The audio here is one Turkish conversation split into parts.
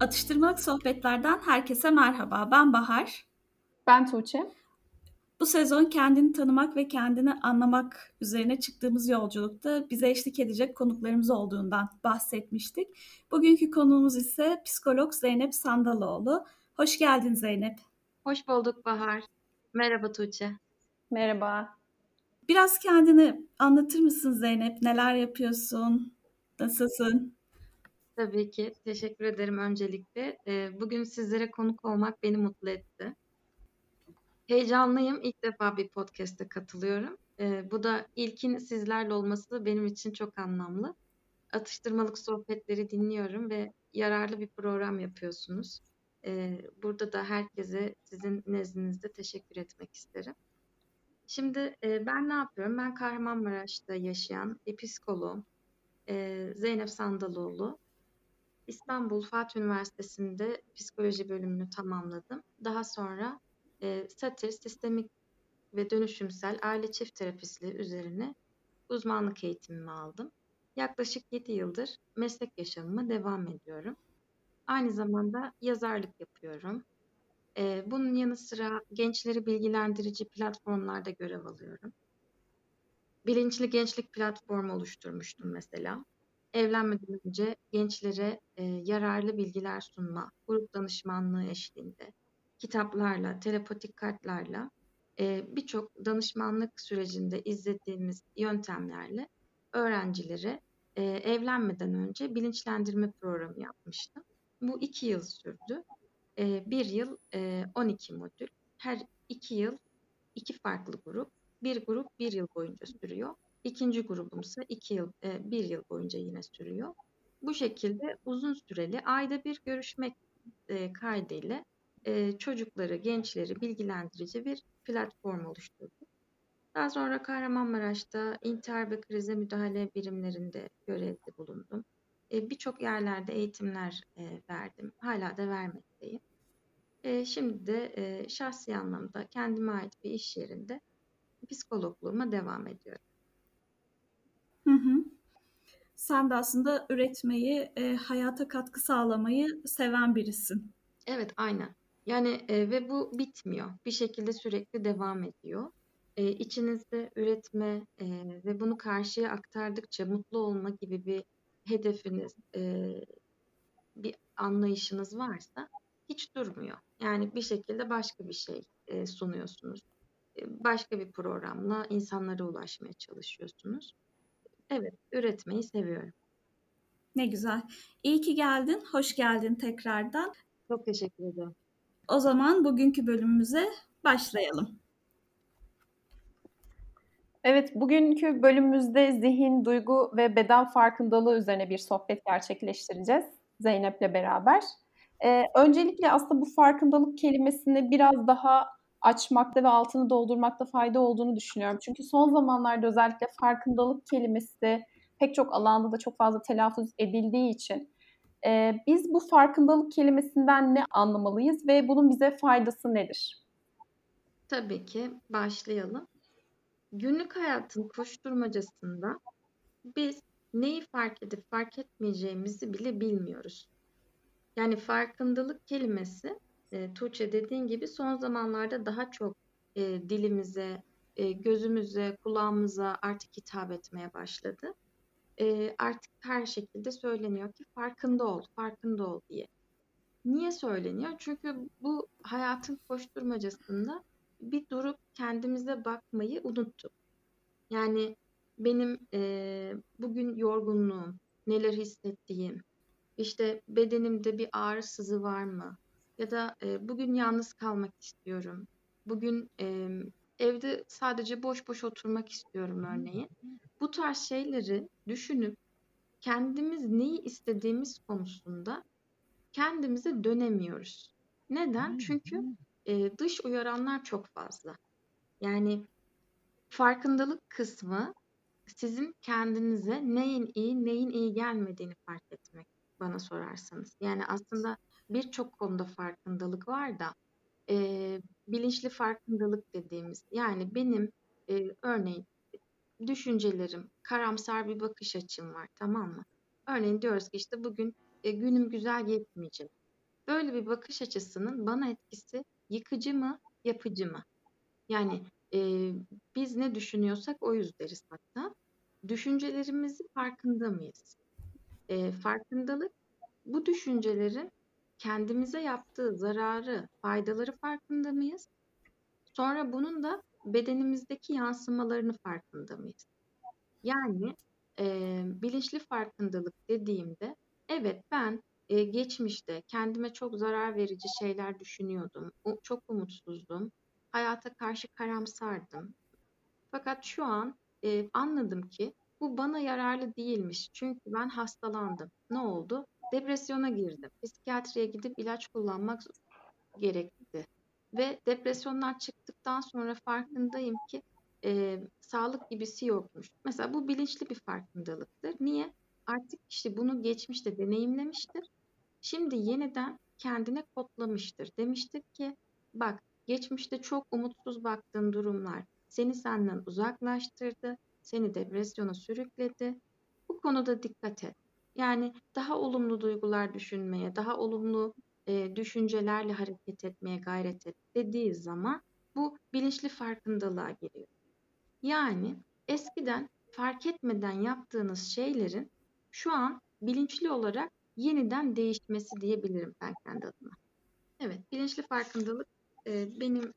Atıştırmalık sohbetlerden herkese merhaba. Ben Bahar. Ben Tuğçe. Bu sezon kendini tanımak ve kendini anlamak üzerine çıktığımız yolculukta bize eşlik edecek konuklarımız olduğundan bahsetmiştik. Bugünkü konuğumuz ise psikolog Zeynep Sandaloğlu. Hoş geldin Zeynep. Hoş bulduk Bahar. Merhaba Tuğçe. Merhaba. Biraz kendini anlatır mısın Zeynep? Neler yapıyorsun? Nasılsın? Tabii ki. Teşekkür ederim öncelikle. Bugün sizlere konuk olmak beni mutlu etti. Heyecanlıyım. İlk defa bir podcast'e katılıyorum. Bu da ilkin sizlerle olması da benim için çok anlamlı. Atıştırmalık sohbetleri dinliyorum ve yararlı bir program yapıyorsunuz. Burada da herkese sizin nezdinizde teşekkür etmek isterim. Şimdi ben ne yapıyorum? Ben Kahramanmaraş'ta yaşayan bir psikoloğum. Zeynep Sandaloğlu. İstanbul Fatih Üniversitesi'nde psikoloji bölümünü tamamladım. Daha sonra satir, sistemik ve dönüşümsel aile çift terapisi üzerine uzmanlık eğitimimi aldım. Yaklaşık 7 yıldır meslek yaşamıma devam ediyorum. Aynı zamanda yazarlık yapıyorum. Bunun yanı sıra gençleri bilgilendirici platformlarda görev alıyorum. Bilinçli Gençlik platformu oluşturmuştum mesela. Evlenmeden önce gençlere yararlı bilgiler sunma, grup danışmanlığı eşliğinde, kitaplarla, telepatik kartlarla, birçok danışmanlık sürecinde izlediğimiz yöntemlerle öğrencilere evlenmeden önce bilinçlendirme programı yapmıştım. Bu 2 yıl sürdü. 1 yıl 12 modül. Her 2 yıl 2 farklı grup. Bir grup 1 yıl boyunca sürüyor. İkinci grubumsa 1 yıl boyunca yine sürüyor. Bu şekilde uzun süreli ayda bir görüşmek kaydıyla çocukları, gençleri bilgilendirici bir platform oluşturduk. Daha sonra Kahramanmaraş'ta intihar ve krize müdahale birimlerinde görevde bulundum. Birçok yerlerde eğitimler verdim. Hala da vermekteyim. Şimdi de şahsi anlamda kendime ait bir iş yerinde psikologluğuma devam ediyorum. Hı. Sen de aslında üretmeyi, hayata katkı sağlamayı seven birisin. Evet, aynen. Yani ve bu bitmiyor. Bir şekilde sürekli devam ediyor. İçinizde üretme ve bunu karşıya aktardıkça mutlu olma gibi bir hedefiniz, bir anlayışınız varsa hiç durmuyor. Yani bir şekilde başka bir şey sunuyorsunuz. Başka bir programla insanlara ulaşmaya çalışıyorsunuz. Evet, üretmeyi seviyorum. Ne güzel. İyi ki geldin, hoş geldin tekrardan. Çok teşekkür ederim. O zaman bugünkü bölümümüze başlayalım. Evet, bugünkü bölümümüzde zihin, duygu ve beden farkındalığı üzerine bir sohbet gerçekleştireceğiz Zeynep'le beraber. Öncelikle aslında bu farkındalık kelimesini biraz daha açmakta ve altını doldurmakta fayda olduğunu düşünüyorum. Çünkü son zamanlarda özellikle farkındalık kelimesi pek çok alanda da çok fazla telaffuz edildiği için biz bu farkındalık kelimesinden ne anlamalıyız ve bunun bize faydası nedir? Tabii ki başlayalım. Günlük hayatın koşturmacasında biz neyi fark edip fark etmeyeceğimizi bile bilmiyoruz. Yani farkındalık kelimesi Tuğçe dediğin gibi son zamanlarda daha çok dilimize, gözümüze, kulağımıza artık hitap etmeye başladı. Artık her şekilde söyleniyor ki farkında ol, farkında ol diye. Niye söyleniyor? Çünkü bu hayatın koşturmacasında bir durup kendimize bakmayı unuttuk. Yani benim bugün yorgunluğum, neler hissettiğim, işte bedenimde bir ağrı sızı var mı? Ya da bugün yalnız kalmak istiyorum. Bugün evde sadece boş boş oturmak istiyorum örneğin. Bu tarz şeyleri düşünüp kendimiz neyi istediğimiz konusunda kendimize dönemiyoruz. Neden? Çünkü dış uyaranlar çok fazla. Yani farkındalık kısmı sizin kendinize neyin iyi, neyin iyi gelmediğini fark etmek bana sorarsanız. Yani aslında birçok konuda farkındalık var da bilinçli farkındalık dediğimiz, yani benim örneğin düşüncelerim, karamsar bir bakış açım var, tamam mı? Örneğin diyoruz ki işte bugün günüm güzel geçmeyecek. Böyle bir bakış açısının bana etkisi yıkıcı mı, yapıcı mı? Yani biz ne düşünüyorsak o yüzderiz hatta. Düşüncelerimizi farkında mıyız? Farkındalık, bu düşüncelerin kendimize yaptığı zararı, faydaları farkında mıyız? Sonra bunun da bedenimizdeki yansımalarını farkında mıyız? Yani bilinçli farkındalık dediğimde, evet ben geçmişte kendime çok zarar verici şeyler düşünüyordum. Çok umutsuzdum. Hayata karşı karamsardım. Fakat şu an anladım ki bu bana yararlı değilmiş. Çünkü ben hastalandım. Ne oldu? Depresyona girdim. Psikiyatriye gidip ilaç kullanmak gerekti. Ve depresyondan çıktıktan sonra farkındayım ki sağlık gibisi yokmuş. Mesela bu bilinçli bir farkındalıktır. Niye? Artık kişi bunu geçmişte deneyimlemiştir. Şimdi yeniden kendine kodlamıştır. Demiştir ki bak geçmişte çok umutsuz baktığın durumlar seni senden uzaklaştırdı. Seni depresyona sürükledi. Bu konuda dikkat et. Yani daha olumlu duygular düşünmeye, daha olumlu düşüncelerle hareket etmeye gayret et dediği zaman bu bilinçli farkındalığa giriyor. Yani eskiden fark etmeden yaptığınız şeylerin şu an bilinçli olarak yeniden değişmesi diyebilirim ben kendi adıma. Evet, bilinçli farkındalık benim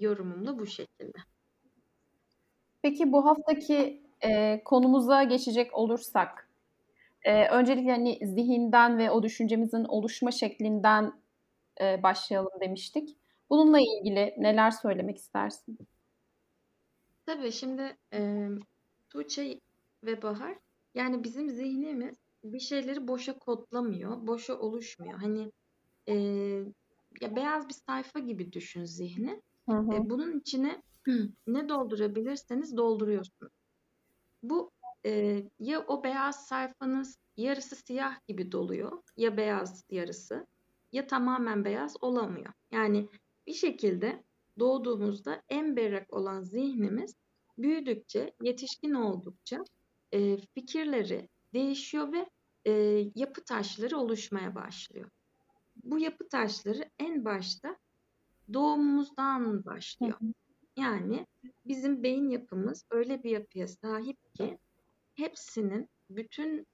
yorumumla bu şekilde. Peki bu haftaki konumuza geçecek olursak, öncelikle hani zihinden ve o düşüncemizin oluşma şeklinden başlayalım demiştik. Bununla ilgili neler söylemek istersin? Tabii şimdi Tuğçe ve Bahar, yani bizim zihnimiz bir şeyleri boşa kodlamıyor, boşa oluşmuyor. Hani ya beyaz bir sayfa gibi düşün zihni. Hı hı. Bunun içine ne doldurabilirseniz dolduruyorsunuz. Bu ya o beyaz sayfanın yarısı siyah gibi doluyor, ya beyaz yarısı, ya tamamen beyaz olamıyor. Yani bir şekilde doğduğumuzda en berrak olan zihnimiz büyüdükçe, yetişkin oldukça fikirleri değişiyor ve yapı taşları oluşmaya başlıyor. Bu yapı taşları en başta doğumumuzdan başlıyor. Yani bizim beyin yapımız öyle bir yapıya sahip ki hepsinin, bütün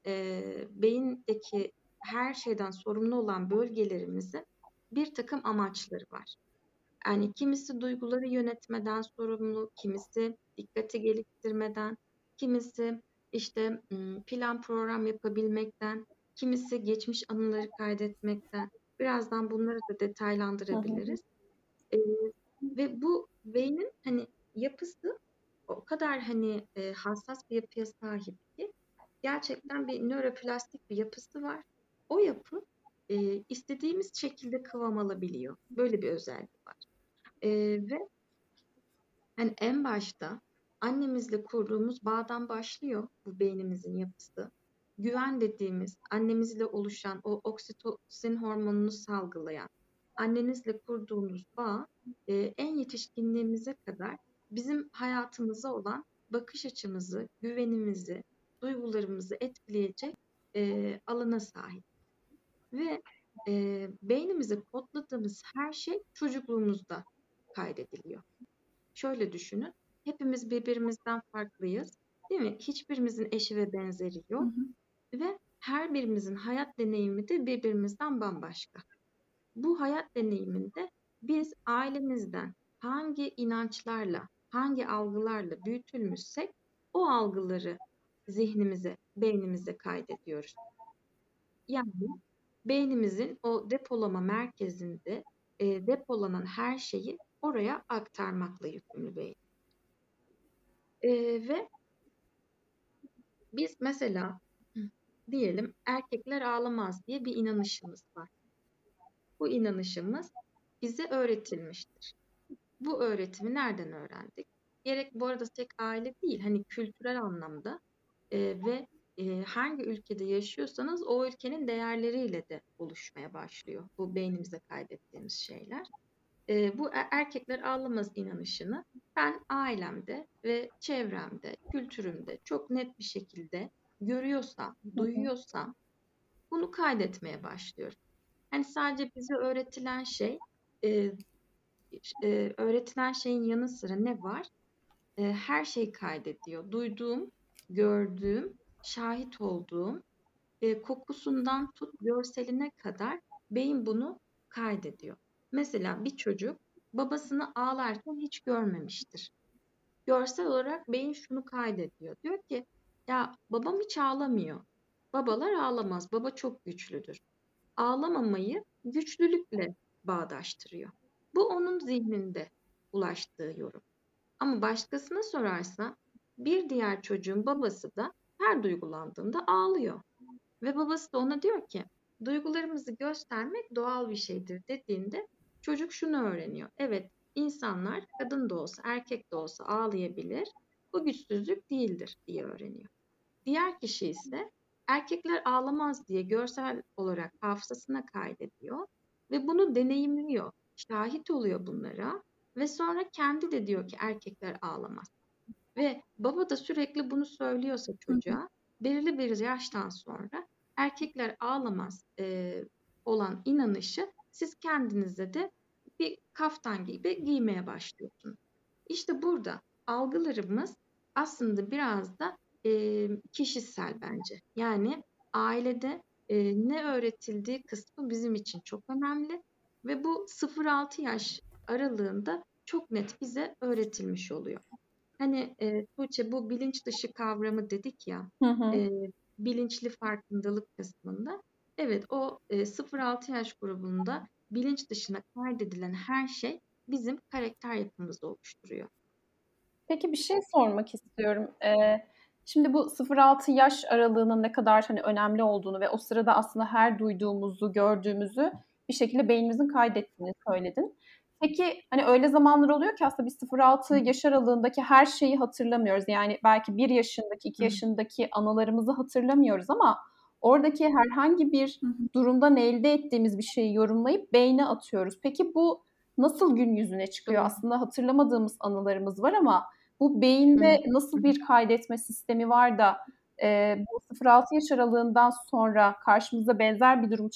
beyindeki her şeyden sorumlu olan bölgelerimizin bir takım amaçları var. Yani kimisi duyguları yönetmeden sorumlu, kimisi dikkati geliştirmeden, kimisi işte plan program yapabilmekten, kimisi geçmiş anıları kaydetmekten. Birazdan bunları da detaylandırabiliriz. Ve bu beynin hani yapısı o kadar hani hassas bir yapıya sahip ki gerçekten bir nöroplastik bir yapısı var. O yapı istediğimiz şekilde kıvam alabiliyor. Böyle bir özellik var. Ve hani en başta annemizle kurduğumuz bağdan başlıyor bu beynimizin yapısı. Güven dediğimiz, annemizle oluşan o oksitosin hormonunu salgılayan, annenizle kurduğunuz bağ en yetişkinliğimize kadar bizim hayatımıza olan bakış açımızı, güvenimizi, duygularımızı etkileyecek alana sahip. Ve beynimize kodladığımız her şey çocukluğumuzda kaydediliyor. Şöyle düşünün, hepimiz birbirimizden farklıyız, değil mi? Hiçbirimizin eşi ve benzeri yok. Hı hı. Ve her birimizin hayat deneyimi de birbirimizden bambaşka. Bu hayat deneyiminde biz ailemizden hangi inançlarla, hangi algılarla büyütülmüşsek o algıları zihnimize, beynimize kaydediyoruz. Yani beynimizin o depolama merkezinde depolanan her şeyi oraya aktarmakla yükümlü beyin. Ve biz mesela diyelim erkekler ağlamaz diye bir inanışımız var. Bu inanışımız bize öğretilmiştir. Bu öğretimi nereden öğrendik? Gerek bu arada tek aile değil, hani kültürel anlamda ve hangi ülkede yaşıyorsanız o ülkenin değerleriyle de oluşmaya başlıyor bu beynimize kaydettiğimiz şeyler. Bu erkekler ağlamaz inanışını ben ailemde ve çevremde, kültürümde çok net bir şekilde görüyorsam, duyuyorsam bunu kaydetmeye başlıyorum. Yani sadece bize öğretilen şey, öğretilen şeyin yanı sıra ne var? Her şey kaydediyor. Duyduğum, gördüğüm, şahit olduğum, kokusundan tut görseline kadar beyin bunu kaydediyor. Mesela bir çocuk babasını ağlarken hiç görmemiştir. Görsel olarak beyin şunu kaydediyor. Diyor ki ya babam hiç ağlamıyor. Babalar ağlamaz. Baba çok güçlüdür. Ağlamamayı güçlülükle bağdaştırıyor. Bu onun zihninde ulaştığı yorum. Ama başkasına sorarsa bir diğer çocuğun babası da her duygulandığında ağlıyor. Ve babası da ona diyor ki duygularımızı göstermek doğal bir şeydir dediğinde çocuk şunu öğreniyor. Evet, insanlar kadın da olsa erkek de olsa ağlayabilir. Bu güçsüzlük değildir diye öğreniyor. Diğer kişi ise erkekler ağlamaz diye görsel olarak hafızasına kaydediyor ve bunu deneyimliyor. Şahit oluyor bunlara ve sonra kendi de diyor ki erkekler ağlamaz. Ve baba da sürekli bunu söylüyorsa çocuğa belirli bir yaştan sonra erkekler ağlamaz olan inanışı siz kendinize de bir kaftan gibi giymeye başlıyorsunuz. İşte burada algılarımız aslında biraz da kişisel bence. Yani ailede ne öğretildiği kısmı bizim için çok önemli ve bu 0-6 yaş aralığında çok net bize öğretilmiş oluyor. Hani Tuğçe bu bilinç dışı kavramı dedik ya, bilinçli farkındalık kısmında. Evet, o 0-6 yaş grubunda bilinç dışına kaydedilen her şey bizim karakter yapımızı oluşturuyor. Peki bir şey sormak istiyorum. Şimdi bu 0-6 yaş aralığının ne kadar önemli olduğunu ve o sırada aslında her duyduğumuzu, gördüğümüzü bir şekilde beynimizin kaydettiğini söyledin. Peki öyle zamanlar oluyor ki aslında biz 0-6 yaş aralığındaki her şeyi hatırlamıyoruz. Yani belki 1 yaşındaki, 2 yaşındaki anılarımızı hatırlamıyoruz ama oradaki herhangi bir durumdan elde ettiğimiz bir şeyi yorumlayıp beyne atıyoruz. Peki bu nasıl gün yüzüne çıkıyor? Aslında hatırlamadığımız anılarımız var ama bu beyinde nasıl bir kaydetme sistemi var da bu 0-6 yaş aralığından sonra karşımıza benzer bir durum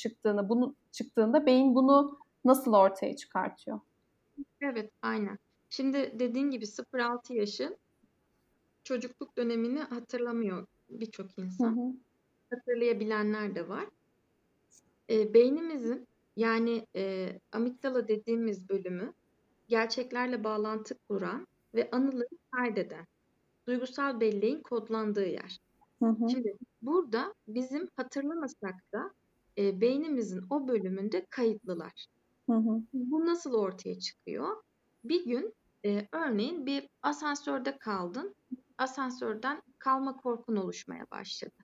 çıktığında beyin bunu nasıl ortaya çıkartıyor? Evet, aynen. Şimdi dediğin gibi 0-6 yaşı çocukluk dönemini hatırlamıyor birçok insan. Hatırlayabilenler de var. Beynimizin yani amigdala dediğimiz bölümü gerçeklerle bağlantı kuran ve anıları kaydeden duygusal belleğin kodlandığı yer. Şimdi burada bizim hatırlamasak da beynimizin o bölümünde kayıtlılar. Bu nasıl ortaya çıkıyor? Bir gün örneğin bir asansörde kaldın, asansörden kalma korkun oluşmaya başladı.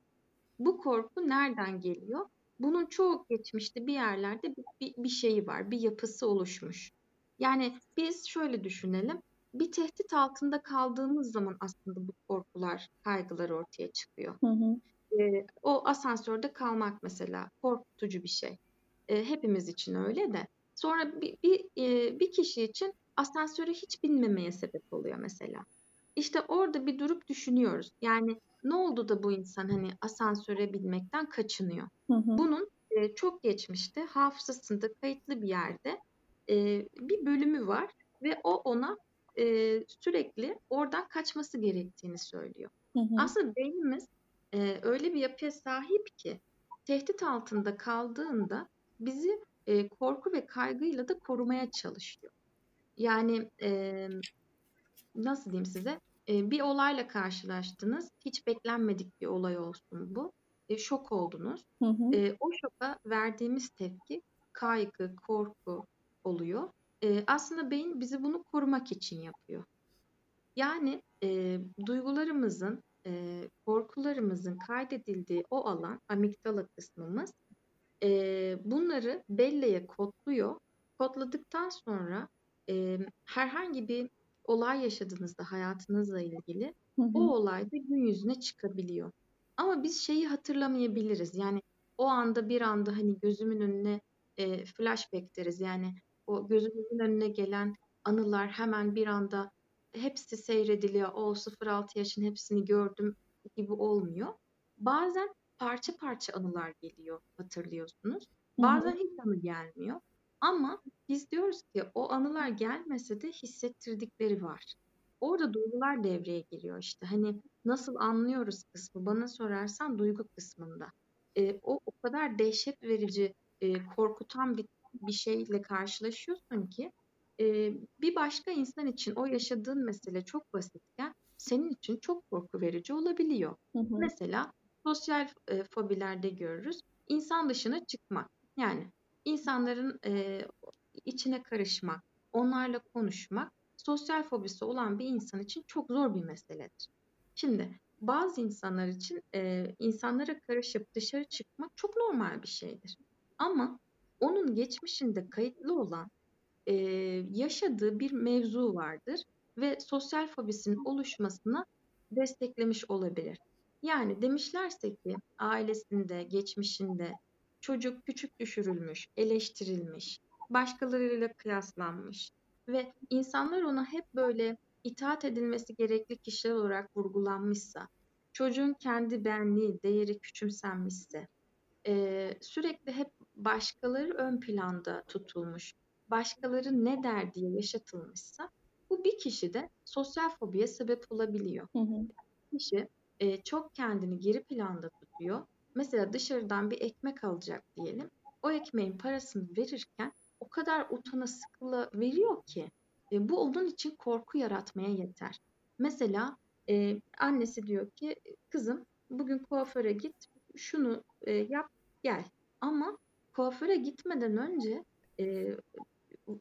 Bu korku nereden geliyor? Bunun çok geçmişte bir yerlerde bir şeyi var, bir yapısı oluşmuş. Yani biz şöyle düşünelim, bir tehdit altında kaldığımız zaman aslında bu korkular, kaygılar ortaya çıkıyor. O asansörde kalmak mesela korkutucu bir şey. Hepimiz için öyle de. Sonra bir kişi için asansöre hiç binmemeye sebep oluyor mesela. İşte orada bir durup düşünüyoruz. Yani ne oldu da bu insan asansöre binmekten kaçınıyor? Bunun çok geçmişte hafızasında kayıtlı bir yerde bir bölümü var ve o ona sürekli oradan kaçması gerektiğini söylüyor. Aslında beynimiz öyle bir yapıya sahip ki tehdit altında kaldığında bizi korku ve kaygıyla da korumaya çalışıyor. Yani nasıl diyeyim size? Bir olayla karşılaştınız. Hiç beklenmedik bir olay olsun bu. Şok oldunuz. O şoka verdiğimiz tepki kaygı, korku oluyor. Aslında beyin bizi bunu korumak için yapıyor. Yani duygularımızın, korkularımızın kaydedildiği o alan, amigdala kısmımız bunları belleğe kodluyor. Kodladıktan sonra herhangi bir olay yaşadığınızda hayatınızla ilgili o olay da gün yüzüne çıkabiliyor. Ama biz şeyi hatırlamayabiliriz. Yani o anda bir anda gözümün önüne flashback deriz. Yani o gözümün önüne gelen anılar hemen bir anda hepsi seyrediliyor. O 0-6 yaşın hepsini gördüm gibi olmuyor. Bazen parça parça anılar geliyor hatırlıyorsunuz. Bazen hiç anı gelmiyor. Ama biz diyoruz ki o anılar gelmese de hissettirdikleri var. Orada duygular devreye giriyor işte. Hani nasıl anlıyoruz kısmı, bana sorarsan duygu kısmında. O kadar dehşet verici, korkutan bir şeyle karşılaşıyorsun ki bir başka insan için o yaşadığın mesele çok basitken senin için çok korku verici olabiliyor. Hı hı. Mesela sosyal fobilerde görürüz. İnsan dışına çıkmak. Yani insanların içine karışmak, onlarla konuşmak sosyal fobisi olan bir insan için çok zor bir meseledir. Şimdi bazı insanlar için insanlara karışıp dışarı çıkmak çok normal bir şeydir. Ama onun geçmişinde kayıtlı olan yaşadığı bir mevzu vardır ve sosyal fobisinin oluşmasına desteklemiş olabilir. Yani demişlerse ki ailesinde, geçmişinde çocuk küçük düşürülmüş, eleştirilmiş, başkalarıyla kıyaslanmış ve insanlar ona hep böyle itaat edilmesi gerekli kişiler olarak vurgulanmışsa, çocuğun kendi benliği, değeri küçümsenmişse, sürekli hep başkaları ön planda tutulmuş, başkaları ne der diye yaşatılmışsa, bu bir kişide sosyal fobiye sebep olabiliyor. Hı hı. Kişi çok kendini geri planda tutuyor. Mesela dışarıdan bir ekmek alacak diyelim. O ekmeğin parasını verirken o kadar utana sıkıla veriyor ki bu onun için korku yaratmaya yeter. Mesela annesi diyor ki kızım bugün kuaföre git şunu yap gel. Ama kuaföre gitmeden önce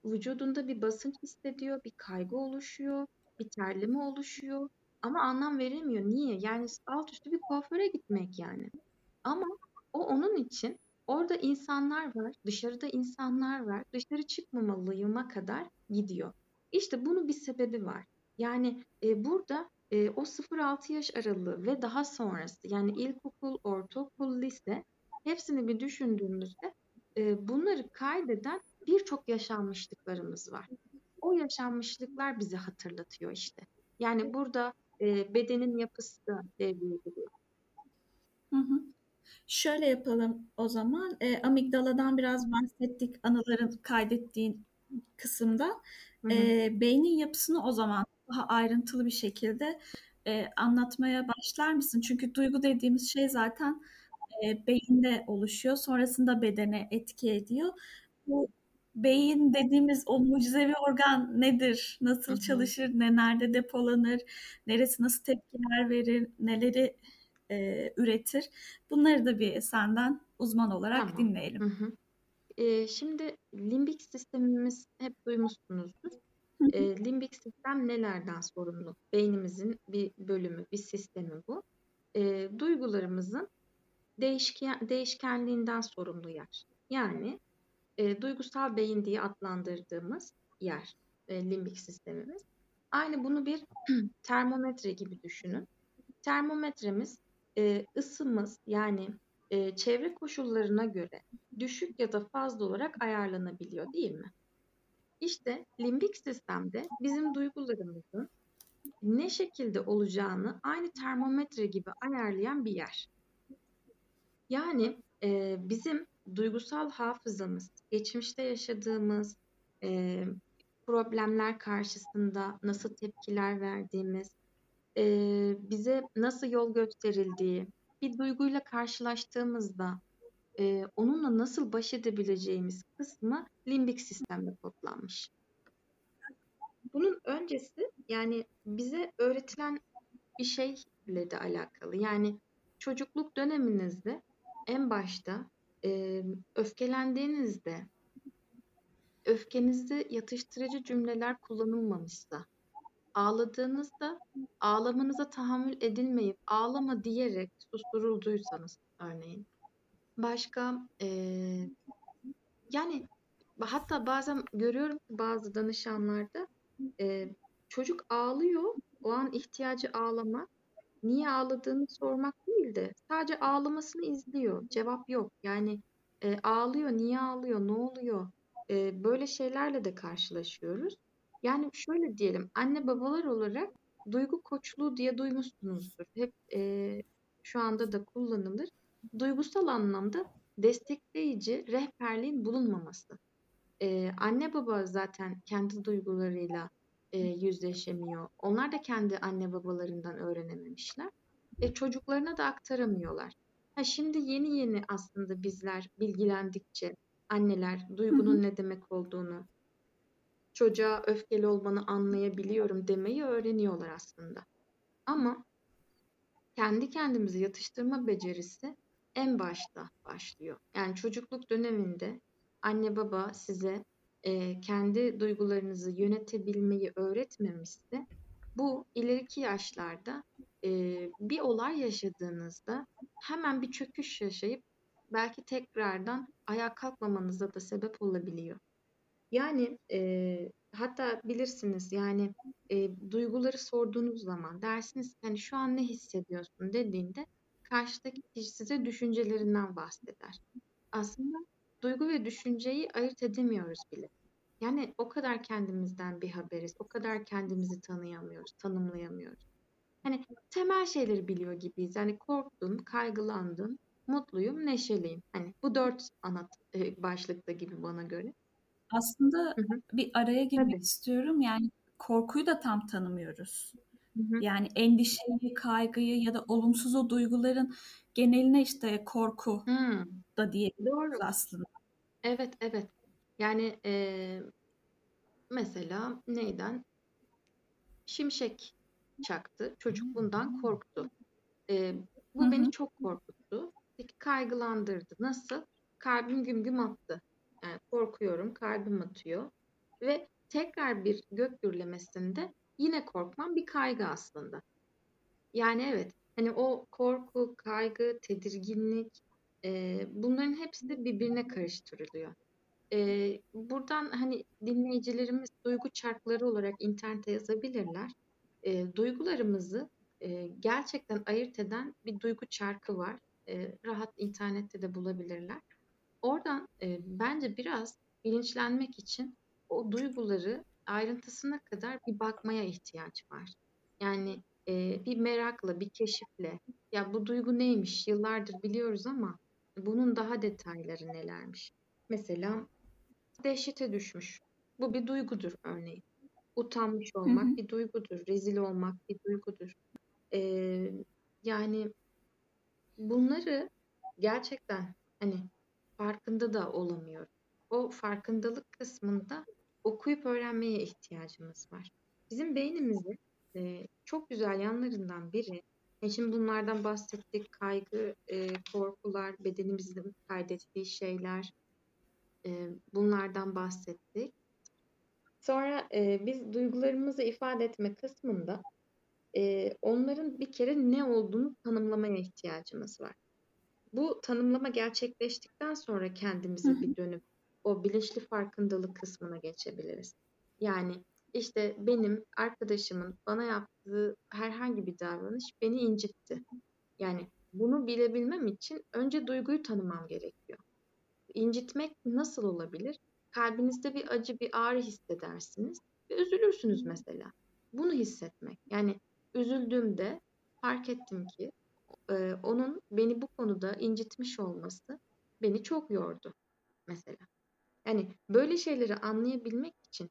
vücudunda bir basınç hissediyor, bir kaygı oluşuyor, bir terleme oluşuyor. Ama anlam veremiyor. Niye? Yani alt üstü bir kuaföre gitmek yani. Ama o onun için orada insanlar var, dışarıda insanlar var, dışarı çıkmamalıyıma kadar gidiyor. İşte bunun bir sebebi var. Yani burada o 0-6 yaş aralığı ve daha sonrası yani ilkokul, ortaokul, lise hepsini bir düşündüğümüzde bunları kaydeden birçok yaşanmışlıklarımız var. O yaşanmışlıklar bizi hatırlatıyor işte. Yani burada bedenin yapısı da devreye giriyor. Hı hı. Şöyle yapalım o zaman. Amigdaladan biraz bahsettik anıların kaydettiğin kısımda. Hı hı. Beynin yapısını o zaman daha ayrıntılı bir şekilde anlatmaya başlar mısın? Çünkü duygu dediğimiz şey zaten beyinde oluşuyor. Sonrasında bedene etki ediyor. Bu beyin dediğimiz o mucizevi organ nedir? Nasıl hı hı. çalışır? Nerede depolanır? Neresi nasıl tepkiler verir? Neleri üretir? Bunları da bir senden uzman olarak tamam. dinleyelim. Hı hı. Şimdi limbik sistemimiz hep duymuşsunuzdur. Limbik sistem nelerden sorumlu? Beynimizin bir bölümü, bir sistemi bu. Duygularımızın değişkenliğinden sorumlu yer. Yani duygusal beyin diye adlandırdığımız yer limbik sistemimiz. Aynı bunu bir termometre gibi düşünün. Termometremiz ısımız yani çevre koşullarına göre düşük ya da fazla olarak ayarlanabiliyor değil mi? İşte limbik sistemde bizim duygularımızın ne şekilde olacağını aynı termometre gibi ayarlayan bir yer. Yani bizim duygusal hafızamız, geçmişte yaşadığımız problemler karşısında nasıl tepkiler verdiğimiz, bize nasıl yol gösterildiği, bir duyguyla karşılaştığımızda onunla nasıl baş edebileceğimiz kısmı limbik sistemde kodlanmış. Bunun öncesi yani bize öğretilen bir şeyle de alakalı. Yani çocukluk döneminizde en başta öfkelendiğinizde, öfkenizde yatıştırıcı cümleler kullanılmamışsa, ağladığınızda ağlamanıza tahammül edilmeyip ağlama diyerek susturulduysanız örneğin. Başka yani hatta bazen görüyorum ki bazı danışanlarda çocuk ağlıyor, o an ihtiyacı ağlama. Niye ağladığını sormak değil de sadece ağlamasını izliyor. Cevap yok. Yani ağlıyor, niye ağlıyor, ne oluyor? Böyle şeylerle de karşılaşıyoruz. Yani şöyle diyelim, anne babalar olarak duygu koçluğu diye duymuşsunuzdur. Hep şu anda da kullanılır. Duygusal anlamda destekleyici rehberliğin bulunmaması. Anne baba zaten kendi duygularıyla yüzleşemiyor. Onlar da kendi anne babalarından öğrenememişler. Çocuklarına da aktaramıyorlar. Şimdi yeni aslında bizler bilgilendikçe anneler duygunun ne demek olduğunu, çocuğa öfkeli olmanı anlayabiliyorum demeyi öğreniyorlar aslında. Ama kendi kendimizi yatıştırma becerisi en başta başlıyor. Yani çocukluk döneminde anne baba size kendi duygularınızı yönetebilmeyi öğretmemişse, bu ileriki yaşlarda bir olay yaşadığınızda hemen bir çöküş yaşayıp belki tekrardan ayağa kalkmamanıza da sebep olabiliyor. Yani hatta bilirsiniz yani duyguları sorduğunuz zaman dersiniz hani şu an ne hissediyorsun dediğinde karşıdaki kişi size düşüncelerinden bahseder. Aslında duygu ve düşünceyi ayırt edemiyoruz bile. Yani o kadar kendimizden bir haberiz, o kadar kendimizi tanıyamıyoruz, tanımlayamıyoruz. Hani temel şeyleri biliyor gibiyiz. Yani korktum, kaygılandım, mutluyum, neşeliyim. Hani bu 4 ana başlıkta gibi bana göre. Aslında bir araya girmek istiyorum. Yani korkuyu da tam tanımıyoruz. Hı-hı. Yani endişeyi, kaygıyı ya da olumsuz o duyguların geneline işte korku da diyebiliriz aslında. Evet. Yani mesela neyden? Şimşek çaktı. Çocuk bundan korktu. Bu beni çok korkuttu. Peki kaygılandırdı. Nasıl? Kalbim güm güm attı. Yani korkuyorum, kalbim atıyor. Ve tekrar bir gök gürlemesinde yine korkmam bir kaygı aslında. Yani evet, hani o korku, kaygı, tedirginlik bunların hepsi de birbirine karıştırılıyor. Buradan hani dinleyicilerimiz duygu çarkları olarak internete yazabilirler. Duygularımızı gerçekten ayırt eden bir duygu çarkı var. Rahat internette de bulabilirler. Oradan bence biraz bilinçlenmek için o duyguları ayrıntısına kadar bir bakmaya ihtiyaç var. Yani bir merakla, bir keşifle ya bu duygu neymiş yıllardır biliyoruz ama bunun daha detayları nelermiş. Mesela dehşete düşmüş. Bu bir duygudur örneğin. Utanmış olmak bir duygudur. Rezil olmak bir duygudur. Yani bunları gerçekten hani farkında da olamıyorum. O farkındalık kısmında okuyup öğrenmeye ihtiyacımız var. Bizim beynimizin çok güzel yanlarından biri, şimdi bunlardan bahsettik, kaygı, korkular, bedenimizin kaydettiği şeyler, bunlardan bahsettik. Sonra biz duygularımızı ifade etme kısmında onların bir kere ne olduğunu tanımlamaya ihtiyacımız var. Bu tanımlama gerçekleştikten sonra kendimize bir dönüp o bilinçli farkındalık kısmına geçebiliriz. Yani işte benim arkadaşımın bana yaptığı herhangi bir davranış beni incitti. Yani bunu bilebilmem için önce duyguyu tanımam gerekiyor. İncitmek nasıl olabilir? Kalbinizde bir acı, bir ağrı hissedersiniz ve üzülürsünüz mesela. Bunu hissetmek. Yani üzüldüğümde fark ettim ki onun beni bu konuda incitmiş olması beni çok yordu mesela. Yani böyle şeyleri anlayabilmek için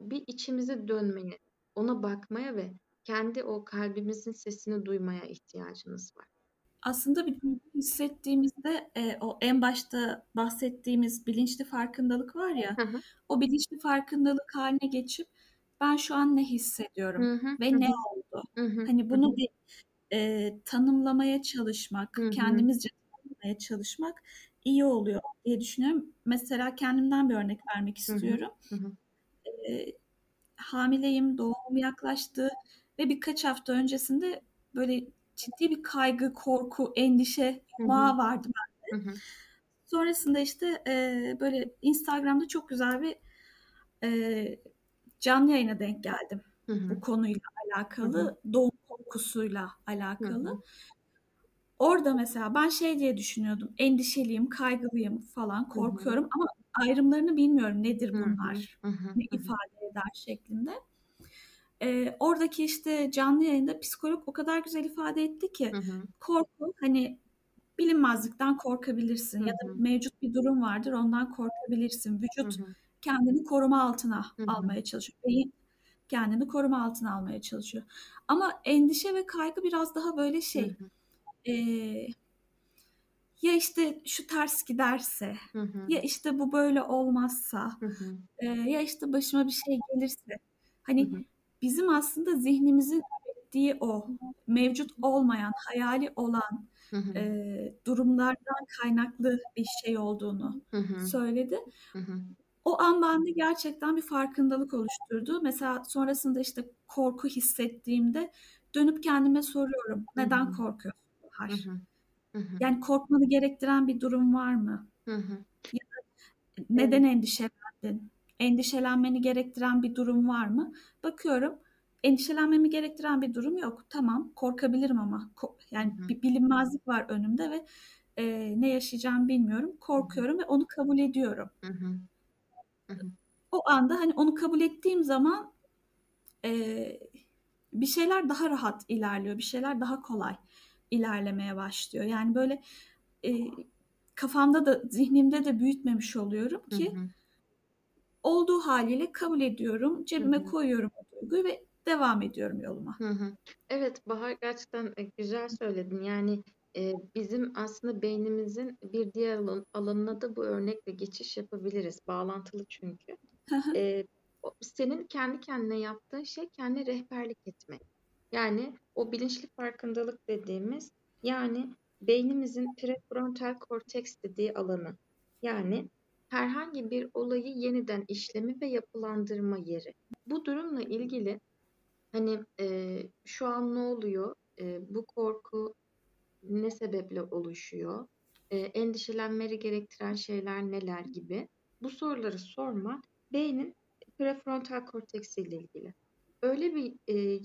bir içimize dönmeye, ona bakmaya ve kendi o kalbimizin sesini duymaya ihtiyacımız var. Aslında bir duygu hissettiğimizde o en başta bahsettiğimiz bilinçli farkındalık var ya, o bilinçli farkındalık haline geçip ben şu an ne hissediyorum ve ne oldu? Hani bunu bir tanımlamaya çalışmak, kendimizce tanımlamaya çalışmak iyi oluyor diye düşünüyorum. Mesela kendimden bir örnek vermek istiyorum. Hamileyim, doğum yaklaştı ve birkaç hafta öncesinde böyle ciddi bir kaygı, korku, endişe yumağı vardı bende. Sonrasında işte böyle Instagram'da çok güzel bir canlı yayına denk geldim. Bu konuyla alakalı, doğum korkusuyla alakalı. Orada mesela ben şey diye düşünüyordum. Endişeliyim, kaygılıyım falan, korkuyorum ama ayrımlarını bilmiyorum. Nedir bunlar? Ne ifade eder şeklinde. Oradaki işte canlı yayında psikolog o kadar güzel ifade etti ki korku hani bilinmezlikten korkabilirsin, hı-hı, ya da mevcut bir durum vardır, ondan korkabilirsin. Vücut, hı-hı, kendini koruma altına, hı-hı, almaya çalışıyor. Beyin kendini koruma altına almaya çalışıyor. Ama endişe ve kaygı biraz daha böyle şey, ya işte şu ters giderse, hı-hı, ya işte bu böyle olmazsa, ya işte başıma bir şey gelirse. Hani, hı-hı, bizim aslında zihnimizin ürettiği o mevcut olmayan, hayali olan, hı-hı, durumlardan kaynaklı bir şey olduğunu, hı-hı, söyledi. Hı-hı. O an bende gerçekten bir farkındalık oluşturdu. Mesela sonrasında işte korku hissettiğimde dönüp kendime soruyorum. Neden, hı-hı, korkuyorsun Bahar? Hı-hı. Hı-hı. Yani korkmanı gerektiren bir durum var mı? Hı-hı. Ya da neden, hı-hı, endişelendin? Endişelenmeni gerektiren bir durum var mı? Bakıyorum, endişelenmemi gerektiren bir durum yok. Tamam, korkabilirim ama yani, hı-hı, bir bilinmezlik var önümde ve ne yaşayacağımı bilmiyorum. Korkuyorum, hı-hı, ve onu kabul ediyorum. Hı-hı. Hı-hı. O anda hani onu kabul ettiğim zaman bir şeyler daha rahat ilerliyor, bir şeyler daha kolay ilerlemeye başlıyor. Yani böyle kafamda da zihnimde de büyütmemiş oluyorum ki, hı-hı, olduğu haliyle kabul ediyorum, cebime, hı-hı, koyuyorum o duyguyu ve devam ediyorum yoluma. Hı-hı. Evet Bahar, gerçekten güzel söyledin. Yani bizim aslında beynimizin bir diğer alanına da bu örnekle geçiş yapabiliriz. Bağlantılı çünkü. Senin kendi kendine yaptığın şey kendine rehberlik etmek. Yani o bilinçli farkındalık dediğimiz, yani beynimizin prefrontal korteks dediği alanı. Yani herhangi bir olayı yeniden işlemi ve yapılandırma yeri. Bu durumla ilgili hani şu an ne oluyor? Bu korku ne sebeple oluşuyor, endişelenmeleri gerektiren şeyler neler gibi bu soruları sormak beynin prefrontal korteksi ile ilgili. Öyle bir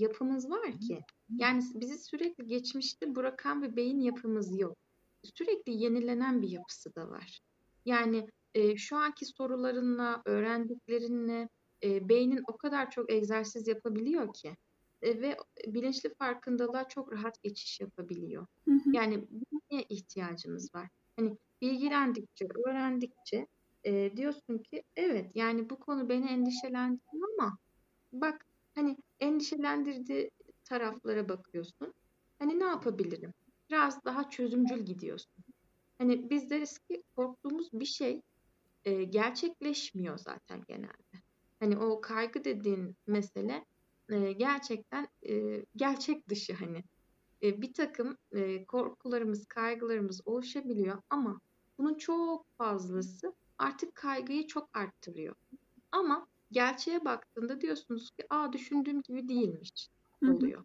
yapımız var ki, yani bizi sürekli geçmişte bırakan bir beyin yapımız yok. Sürekli yenilenen bir yapısı da var. Yani şu anki sorularınla, öğrendiklerinle beynin o kadar çok egzersiz yapabiliyor ki. Ve bilinçli farkındalığa çok rahat geçiş yapabiliyor. Hı hı. Yani buna ihtiyacımız var. Hani bilgilendikçe, öğrendikçe diyorsun ki evet, yani bu konu beni endişelendiriyor ama bak hani endişelendirdiği taraflara bakıyorsun. Hani ne yapabilirim? Biraz daha çözümcül gidiyorsun. Hani biz deriz ki korktuğumuz bir şey gerçekleşmiyor zaten genelde. Hani o kaygı dediğin mesele gerçekten gerçek dışı, hani bir takım korkularımız, kaygılarımız oluşabiliyor ama bunun çok fazlası artık kaygıyı çok arttırıyor. Ama gerçeğe baktığında diyorsunuz ki düşündüğüm gibi değilmiş oluyor. Hı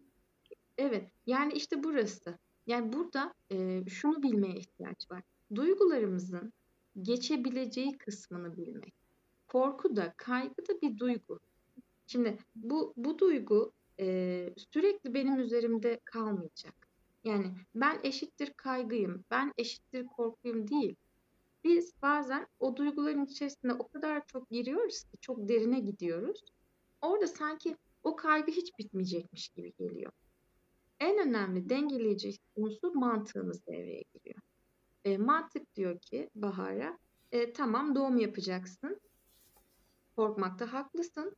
hı. Evet, yani işte burası. Yani burada şunu bilmeye ihtiyaç var. Duygularımızın geçebileceği kısmını bilmek. Korku da, kaygı da bir duygu. Şimdi bu duygu sürekli benim üzerimde kalmayacak. Yani ben eşittir kaygıyım, ben eşittir korkuyum değil. Biz bazen o duyguların içerisinde o kadar çok giriyoruz ki, çok derine gidiyoruz. Orada sanki o kaygı hiç bitmeyecekmiş gibi geliyor. En önemli dengeleyici unsur mantığımız devreye giriyor. Mantık diyor ki Bahar'a, tamam doğum yapacaksın, korkmakta haklısın.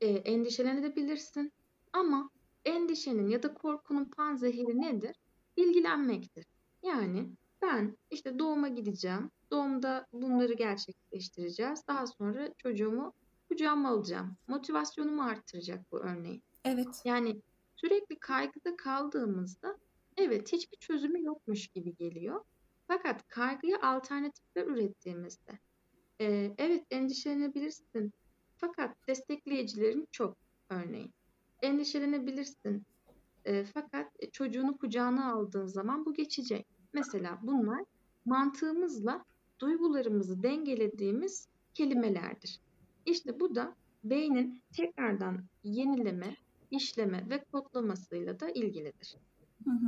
Endişelenebilirsin ama endişenin ya da korkunun panzehiri nedir? Bilgilenmektir. Yani ben işte doğuma gideceğim, doğumda bunları gerçekleştireceğiz, daha sonra çocuğumu kucağıma alacağım. Motivasyonumu artıracak bu örneğin. Evet. Yani sürekli kaygıda kaldığımızda evet hiçbir çözümü yokmuş gibi geliyor. Fakat kaygıya alternatifler ürettiğimizde evet endişelenebilirsin. Fakat destekleyicilerin çok, örneğin. Endişelenebilirsin. Fakat çocuğunu kucağına aldığın zaman bu geçecek. Mesela bunlar mantığımızla duygularımızı dengelediğimiz kelimelerdir. İşte bu da beynin tekrardan yenileme, işleme ve kodlamasıyla da ilgilidir. Hı hı.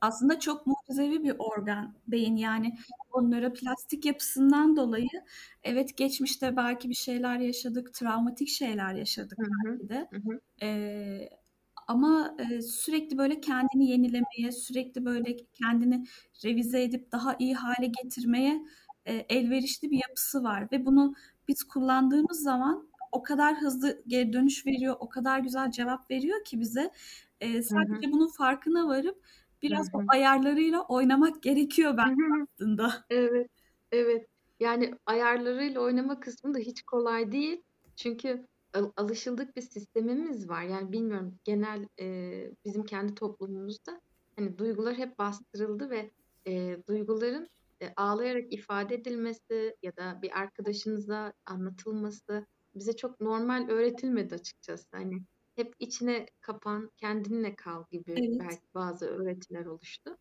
Aslında çok mucizevi bir organ beyin, yani o nöroplastik yapısından dolayı evet geçmişte belki bir şeyler yaşadık, travmatik şeyler yaşadık belki de. Ama sürekli böyle kendini yenilemeye, sürekli böyle kendini revize edip daha iyi hale getirmeye elverişli bir yapısı var. Ve bunu biz kullandığımız zaman o kadar hızlı geri dönüş veriyor, o kadar güzel cevap veriyor ki bize. Sadece Hı-hı. bunun farkına varıp biraz Hı-hı. o ayarlarıyla oynamak gerekiyor bence aslında. Evet, evet. Yani ayarlarıyla oynama kısmı da hiç kolay değil. Çünkü alışıldık bir sistemimiz var. Yani bilmiyorum, genel bizim kendi toplumumuzda hani duygular hep bastırıldı ve duyguların ağlayarak ifade edilmesi ya da bir arkadaşınıza anlatılması bize çok normal öğretilmedi açıkçası. Hani hep içine kapan, kendinle kal gibi evet. belki bazı öğretiler oluştu.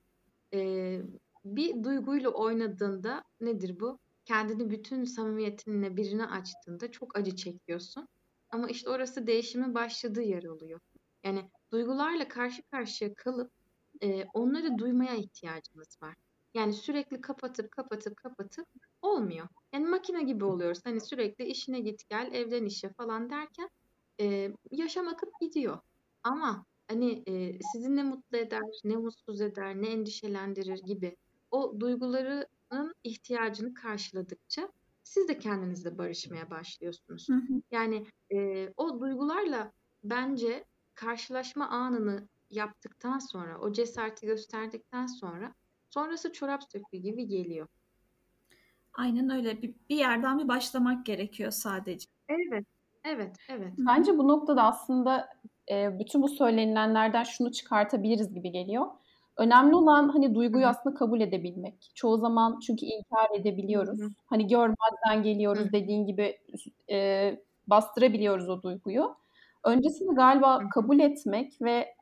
Bir duyguyla oynadığında nedir bu? Kendini bütün samimiyetinle birine açtığında çok acı çekiyorsun. Ama işte orası değişimin başladığı yer oluyor. Yani duygularla karşı karşıya kalıp onları duymaya ihtiyacımız var. Yani sürekli kapatıp olmuyor. Yani makine gibi oluyoruz. Hani sürekli işine git gel, evden işe falan derken yaşam akıp gidiyor. Ama hani sizi ne mutlu eder, ne mutsuz eder, ne endişelendirir gibi o duygularının ihtiyacını karşıladıkça siz de kendinizle barışmaya başlıyorsunuz. Hı hı. Yani o duygularla bence karşılaşma anını yaptıktan sonra, o cesareti gösterdikten sonra sonrası çorap söküğü gibi geliyor. Aynen öyle. Bir yerden bir başlamak gerekiyor sadece. Evet. Bence bu noktada aslında bütün bu söylenilenlerden şunu çıkartabiliriz gibi geliyor. Önemli olan hani duyguyu Hı-hı. aslında kabul edebilmek. Çoğu zaman çünkü inkar edebiliyoruz. Hı-hı. Hani görmezden geliyoruz Hı-hı. dediğin gibi bastırabiliyoruz o duyguyu. Öncesinde galiba Hı-hı. kabul etmek ve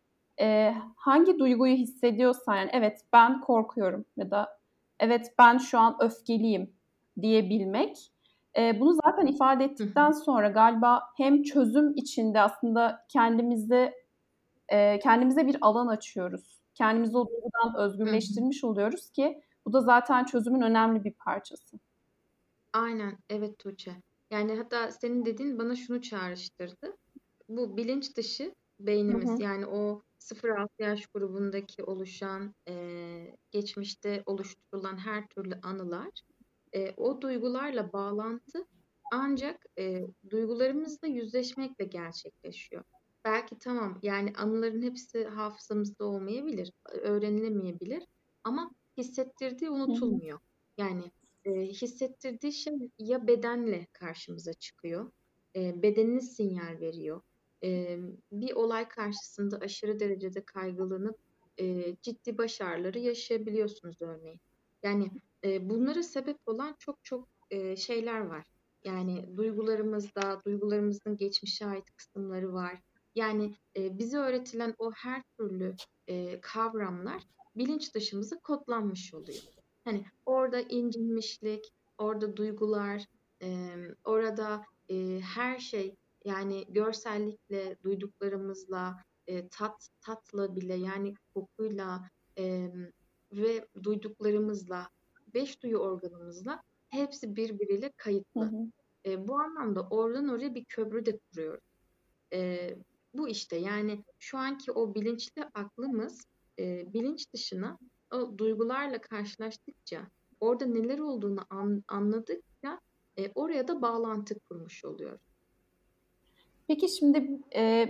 hangi duyguyu hissediyorsan, yani evet ben korkuyorum ya da evet ben şu an öfkeliyim diyebilmek. Bunu zaten ifade ettikten sonra galiba hem çözüm içinde aslında kendimize bir alan açıyoruz. Kendimizi o duygudan özgürleştirmiş oluyoruz ki bu da zaten çözümün önemli bir parçası. Aynen, evet Tuğçe. Yani hatta senin dediğin bana şunu çağrıştırdı. Bu bilinç dışı beynimiz hı hı. yani o 0-6 yaş grubundaki oluşan geçmişte oluşturulan her türlü anılar o duygularla bağlantı ancak duygularımızla yüzleşmekle gerçekleşiyor. Belki tamam, yani anıların hepsi hafızamızda olmayabilir, öğrenilemeyebilir ama hissettirdiği unutulmuyor. Yani hissettirdiği şey ya bedenle karşımıza çıkıyor, bedeniniz sinyal veriyor. Bir olay karşısında aşırı derecede kaygılanıp ciddi baş ağrıları yaşayabiliyorsunuz örneğin. Yani bunlara sebep olan çok çok şeyler var. Yani duygularımızda, duygularımızın geçmişe ait kısımları var. Yani bize öğretilen o her türlü kavramlar bilinç dışımıza kodlanmış oluyor. Hani orada incinmişlik, orada duygular, orada her şey, yani görsellikle, duyduklarımızla, tatla bile, yani kokuyla ve duyduklarımızla, 5 duyu organımızla hepsi birbiriyle kayıtlı. Hı hı. Bu anlamda oradan oraya bir köprü de kuruyoruz. Bu işte, yani şu anki o bilinçli aklımız bilinç dışına o duygularla karşılaştıkça, orada neler olduğunu anladıkça oraya da bağlantı kurmuş oluyor. Peki şimdi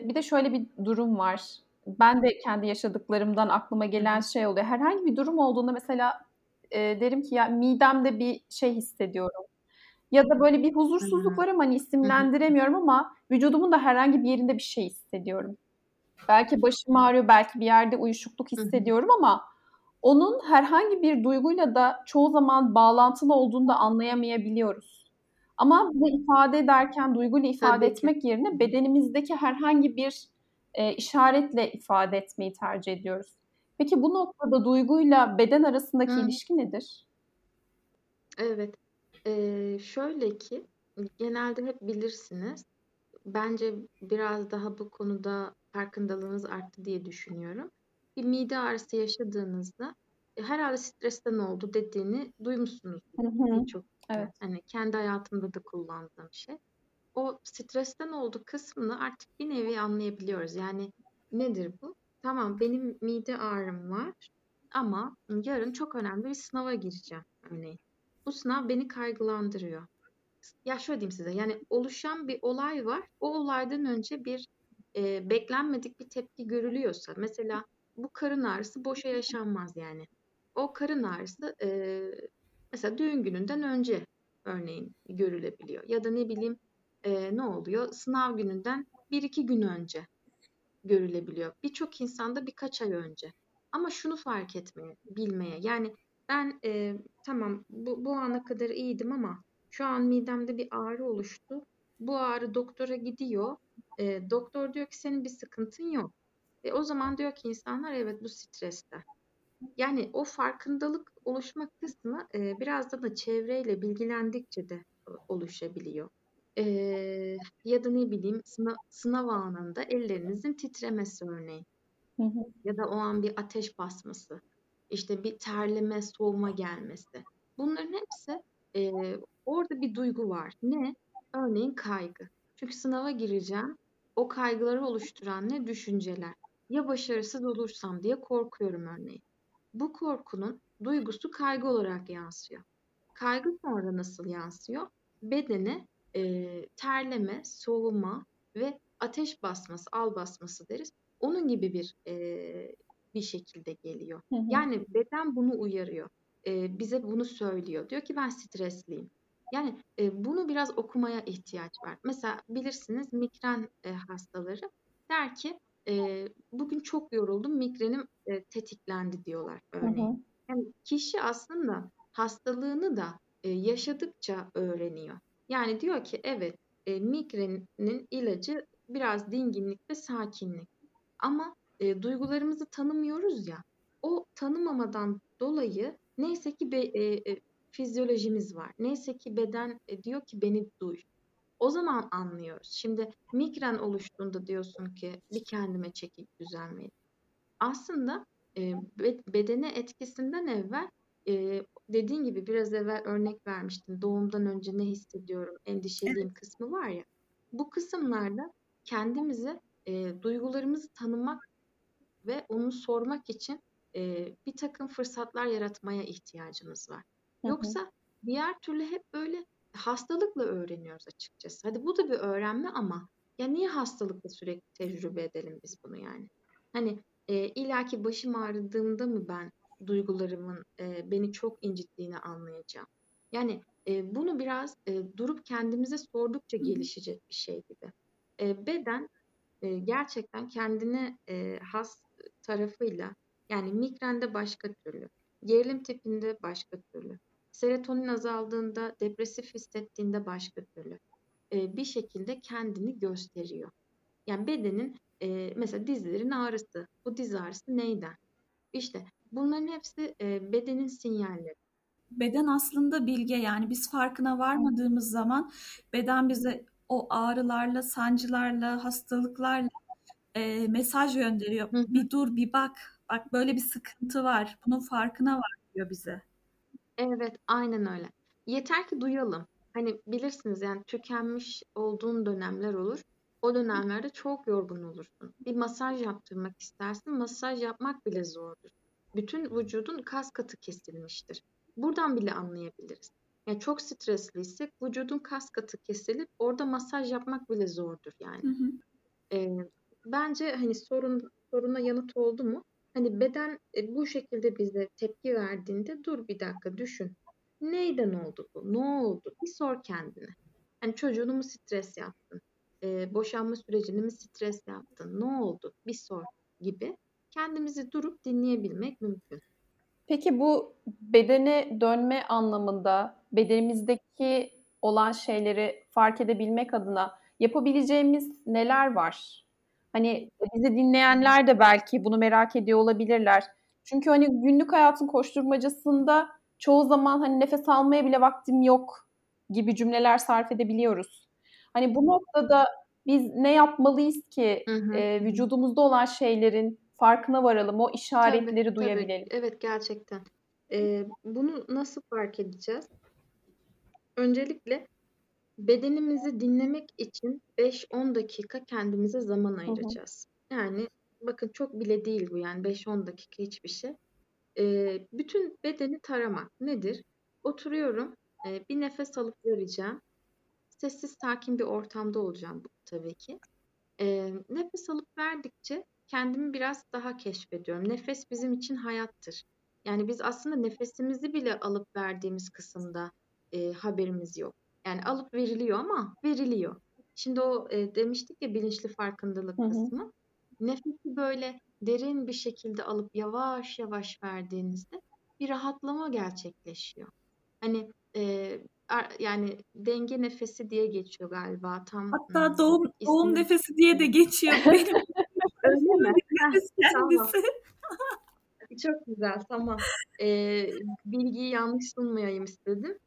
bir de şöyle bir durum var. Ben de kendi yaşadıklarımdan aklıma gelen şey oluyor. Herhangi bir durum olduğunda mesela derim ki ya midemde bir şey hissediyorum. Ya da böyle bir huzursuzluk var ama hani isimlendiremiyorum ama vücudumun da herhangi bir yerinde bir şey hissediyorum. Belki başım ağrıyor, belki bir yerde uyuşukluk hissediyorum ama onun herhangi bir duyguyla da çoğu zaman bağlantılı olduğunu da anlayamayabiliyoruz. Ama bunu ifade ederken duyguyla ifade Tabii etmek ki. Yerine bedenimizdeki herhangi bir işaretle ifade etmeyi tercih ediyoruz. Peki bu noktada duyguyla beden arasındaki ilişki nedir? Evet. Şöyle ki genelde hep bilirsiniz. Bence biraz daha bu konuda farkındalığınız arttı diye düşünüyorum. Bir mide ağrısı yaşadığınızda herhalde stresten oldu dediğini duymuşsunuz. Çok. Evet. Hani kendi hayatımda da kullandığım şey. O stresten olduğu kısmını artık bir nevi anlayabiliyoruz. Yani Nedir bu? Tamam, benim mide ağrım var ama yarın çok önemli bir sınava gireceğim örneğin. Bu sınav beni kaygılandırıyor. Ya şöyle diyeyim size, yani oluşan bir olay var. O olaydan önce bir beklenmedik bir tepki görülüyorsa, mesela bu karın ağrısı boşa yaşanmaz yani. O karın ağrısı mesela düğün gününden önce örneğin görülebiliyor. Ya da ne bileyim ne oluyor? Sınav gününden 1-2 gün önce görülebiliyor. Birçok insanda birkaç ay önce. Ama şunu fark etmeye, bilmeye. Yani ben tamam bu ana kadar iyiydim ama şu an midemde bir ağrı oluştu. Bu ağrı doktora gidiyor. Doktor diyor ki senin bir sıkıntın yok. O zaman diyor ki insanlar evet bu stresten. Yani o farkındalık oluşma kısmı biraz da çevreyle bilgilendikçe de oluşabiliyor. Ya da ne bileyim sınav anında ellerinizin titremesi örneğin. Hı hı. Ya da o an bir ateş basması. İşte bir terleme, soğuma gelmesi. Bunların hepsi orada bir duygu var. Ne? Örneğin kaygı. Çünkü sınava gireceğim. O kaygıları oluşturan ne? Düşünceler. Ya başarısız olursam diye korkuyorum örneğin. Bu korkunun duygusu kaygı olarak yansıyor. Kaygı sonra nasıl yansıyor? Bedene terleme, soğuma ve ateş basması, al basması deriz. Onun gibi bir şekilde geliyor. Hı hı. Yani beden bunu uyarıyor. Bize bunu söylüyor. Diyor ki ben stresliyim. Yani bunu biraz okumaya ihtiyaç var. Mesela bilirsiniz migren hastaları der ki bugün çok yoruldum, migrenim tetiklendi diyorlar örneğin. Hı hı. Yani kişi aslında hastalığını da yaşadıkça öğreniyor. Yani diyor ki evet migrenin ilacı biraz dinginlik ve sakinlik. Ama duygularımızı tanımıyoruz ya, o tanımamadan dolayı neyse ki fizyolojimiz var. Neyse ki beden diyor ki beni duy. O zaman anlıyoruz. Şimdi migren oluştuğunda diyorsun ki bir kendime çekip düzelmeyi. Aslında bedene etkisinden evvel dediğin gibi biraz evvel örnek vermiştim. Doğumdan önce ne hissediyorum, endişeliyim kısmı var ya. Bu kısımlarda kendimizi, duygularımızı tanımak ve onu sormak için bir takım fırsatlar yaratmaya ihtiyacımız var. Yoksa diğer türlü hep böyle hastalıkla öğreniyoruz açıkçası. Hadi bu da bir öğrenme ama ya niye hastalıkla sürekli tecrübe edelim biz bunu yani? Hani illaki başım ağrıdığında mı ben duygularımın beni çok incittiğini anlayacağım? Yani bunu biraz durup kendimize sordukça gelişecek bir şey gibi. Beden gerçekten kendine has tarafıyla, yani migrende başka türlü, gerilim tipinde başka türlü, serotonin azaldığında, depresif hissettiğinde başka türlü bir şekilde kendini gösteriyor. Yani bedenin mesela dizlerin ağrısı, bu diz ağrısı neyden? İşte bunların hepsi bedenin sinyalleri. Beden aslında bilge, yani biz farkına varmadığımız zaman beden bize o ağrılarla, sancılarla, hastalıklarla mesaj gönderiyor. Hı. Bir dur, bir bak böyle bir sıkıntı var, bunun farkına var diyor bize. Evet, aynen öyle. Yeter ki duyalım. Hani bilirsiniz yani tükenmiş olduğun dönemler olur. O dönemlerde çok yorgun olursun. Bir masaj yaptırmak istersin. Masaj yapmak bile zordur. Bütün vücudun kas katı kesilmiştir. Buradan bile anlayabiliriz. Yani çok stresliysek vücudun kas katı kesilip orada masaj yapmak bile zordur yani. Hı hı. Bence hani soruna yanıt oldu mu? Hani beden bu şekilde bize tepki verdiğinde dur bir dakika düşün. Neyden oldu bu? Ne oldu? Bir sor kendine. Hani çocuğunu mu stres yaptın? Boşanma sürecini mi stres yaptın? Ne oldu? Bir sor gibi. Kendimizi durup dinleyebilmek mümkün. Peki bu bedene dönme anlamında bedenimizdeki olan şeyleri fark edebilmek adına yapabileceğimiz neler var? Hani bizi dinleyenler de belki bunu merak ediyor olabilirler. Çünkü hani günlük hayatın koşturmacasında çoğu zaman hani nefes almaya bile vaktim yok gibi cümleler sarf edebiliyoruz. Hani bu noktada biz ne yapmalıyız ki vücudumuzda olan şeylerin farkına varalım, o işaretleri duyabilelim. Tabii. Evet, gerçekten. Bunu nasıl fark edeceğiz? Öncelikle bedenimizi dinlemek için 5-10 dakika kendimize zaman ayıracağız. Yani bakın çok bile değil bu, yani 5-10 dakika hiçbir şey. Bütün bedeni taramak nedir? Oturuyorum, bir nefes alıp vereceğim. Sessiz, sakin bir ortamda olacağım tabii ki. Nefes alıp verdikçe kendimi biraz daha keşfediyorum. Nefes bizim için hayattır. Yani biz aslında nefesimizi bile alıp verdiğimiz kısımda haberimiz yok. Yani alıp veriliyor ama veriliyor. Şimdi o demiştik ya bilinçli farkındalık kısmı. Hı hı. Nefesi böyle derin bir şekilde alıp yavaş yavaş verdiğinizde bir rahatlama gerçekleşiyor. Hani yani denge nefesi diye geçiyor galiba. Tam. Hatta doğum nefesi diye de geçiyor. Öyle mi? Nefes kendisi. Çok güzel, tamam. Bilgiyi yanlış sunmayayım istedim.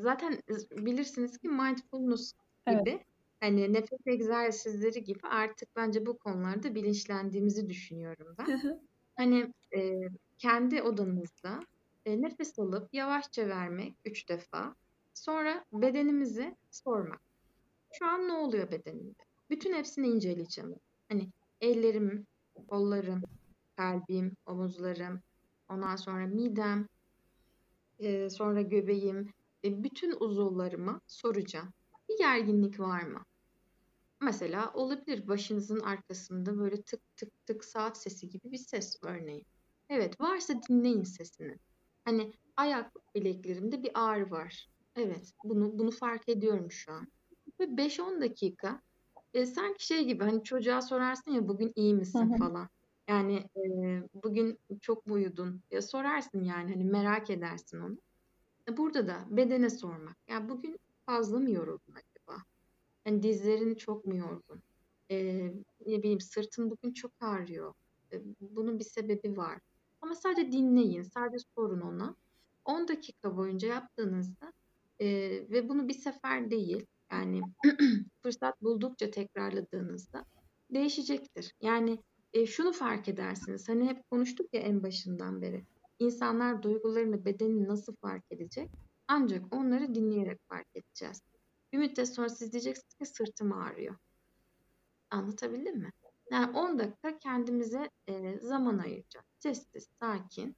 Zaten bilirsiniz ki mindfulness gibi, evet, hani nefes egzersizleri gibi artık bence bu konularda bilinçlendiğimizi düşünüyorum ben. Hani kendi odanızda nefes alıp yavaşça vermek 3 defa. Sonra bedenimizi sormak. Şu an ne oluyor bedenimde? Bütün hepsini inceleyeceğim. Hani ellerim, kollarım, kalbim, omuzlarım, ondan sonra midem, sonra göbeğim, bütün uzuvlarıma soracağım. Bir gerginlik var mı? Mesela olabilir, başınızın arkasında böyle tık tık tık saat sesi gibi bir ses örneğin. Evet, varsa dinleyin sesini. Hani ayak bileklerimde bir ağrı var. Evet, bunu fark ediyorum şu an. Ve 5-10 dakika sanki şey gibi, hani çocuğa sorarsın ya bugün iyi misin falan. Yani bugün çok mu uyudun? Ya sorarsın yani, hani merak edersin onu. Burada da bedene sormak. Yani bugün fazla mı yoruldun acaba? Yani dizlerin çok mu yorgun? Ne bileyim, sırtın bugün çok ağrıyor. Bunun bir sebebi var. Ama sadece dinleyin, sadece sorun ona. 10 dakika boyunca yaptığınızda ve bunu bir sefer değil, yani fırsat buldukça tekrarladığınızda değişecektir. Yani şunu fark edersiniz, hani hep konuştuk ya en başından beri. İnsanlar duygularını, bedenini nasıl fark edecek? Ancak onları dinleyerek fark edeceğiz. Bir müddet sonra siz diyeceksiniz ki sırtım ağrıyor. Anlatabildim mi? Yani 10 dakika kendimize zaman ayıracağız. Sessiz, sakin.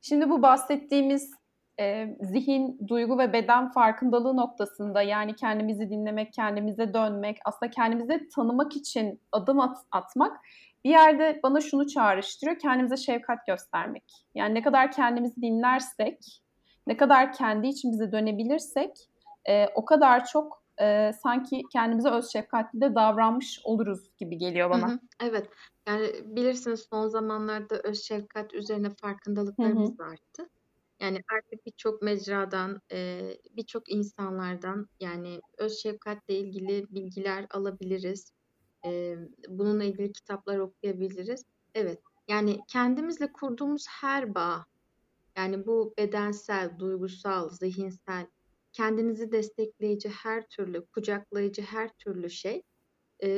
Şimdi bu bahsettiğimiz zihin, duygu ve beden farkındalığı noktasında, yani kendimizi dinlemek, kendimize dönmek, aslında kendimizi tanımak için adım atmak bir yerde bana şunu çağrıştırıyor: kendimize şefkat göstermek. Yani ne kadar kendimizi dinlersek, ne kadar kendi içimize dönebilirsek o kadar çok sanki kendimize öz şefkatli de davranmış oluruz gibi geliyor bana. Hı hı, evet. Yani bilirsiniz son zamanlarda öz şefkat üzerine farkındalıklarımız da arttı. Yani artık birçok mecradan, birçok insanlardan yani öz şefkatle ilgili bilgiler alabiliriz. Bununla ilgili kitaplar okuyabiliriz. Evet. Yani kendimizle kurduğumuz her bağ, yani bu bedensel, duygusal, zihinsel, kendinizi destekleyici her türlü, kucaklayıcı her türlü şey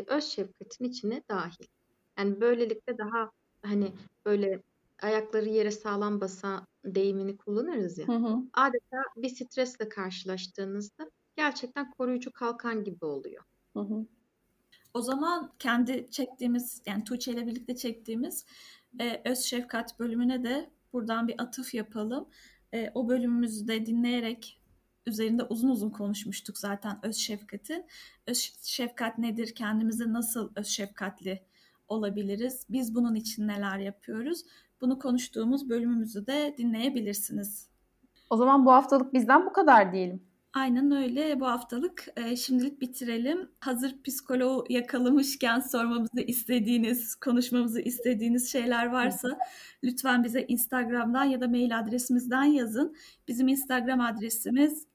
öz şefkatin içine dahil. Yani böylelikle daha hani böyle ayakları yere sağlam basan deyimini kullanırız ya. Hı hı. Adeta bir stresle karşılaştığınızda gerçekten koruyucu kalkan gibi oluyor. Hı hı. O zaman kendi çektiğimiz, yani Tuğçe ile birlikte çektiğimiz öz şefkat bölümüne de buradan bir atıf yapalım. O bölümümüzü de dinleyerek, üzerinde uzun uzun konuşmuştuk zaten öz şefkatin. Öz şefkat nedir? Kendimize nasıl öz şefkatli olabiliriz? Biz bunun için neler yapıyoruz? Bunu konuştuğumuz bölümümüzü de dinleyebilirsiniz. O zaman bu haftalık bizden bu kadar diyelim. Aynen öyle. Bu haftalık şimdilik bitirelim. Hazır psikoloğu yakalamışken sormamızı istediğiniz, konuşmamızı istediğiniz şeyler varsa lütfen bize Instagram'dan ya da mail adresimizden yazın. Bizim Instagram adresimiz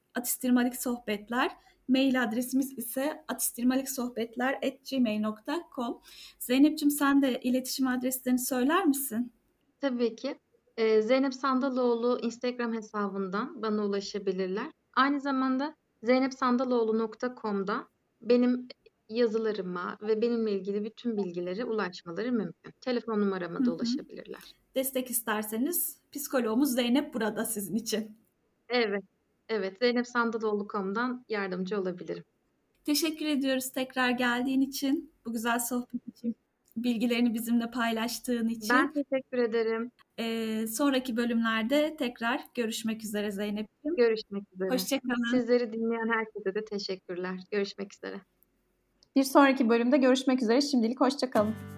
@sohbetler. Mail adresimiz ise atistirmaliksohbetler@gmail.com. Zeynep'ciğim, sen de iletişim adreslerini söyler misin? Tabii ki. Zeynep Sandaloğlu Instagram hesabından bana ulaşabilirler. Aynı zamanda zeynepsandaloğlu.com'da benim yazılarıma ve benimle ilgili bütün bilgilere ulaşmaları mümkün. Telefon numarama da ulaşabilirler. Destek isterseniz psikoloğumuz Zeynep burada sizin için. Evet, evet, zeynepsandaloğlu.com'dan yardımcı olabilirim. Teşekkür ediyoruz tekrar geldiğin için, bu güzel sohbet için. bilgilerini bizimle paylaştığın için. Ben teşekkür ederim. Sonraki bölümlerde tekrar görüşmek üzere Zeynep'ciğim. Görüşmek üzere. Hoşçakalın. Sizleri dinleyen herkese de teşekkürler. Görüşmek üzere. Bir sonraki bölümde görüşmek üzere. Şimdilik hoşçakalın.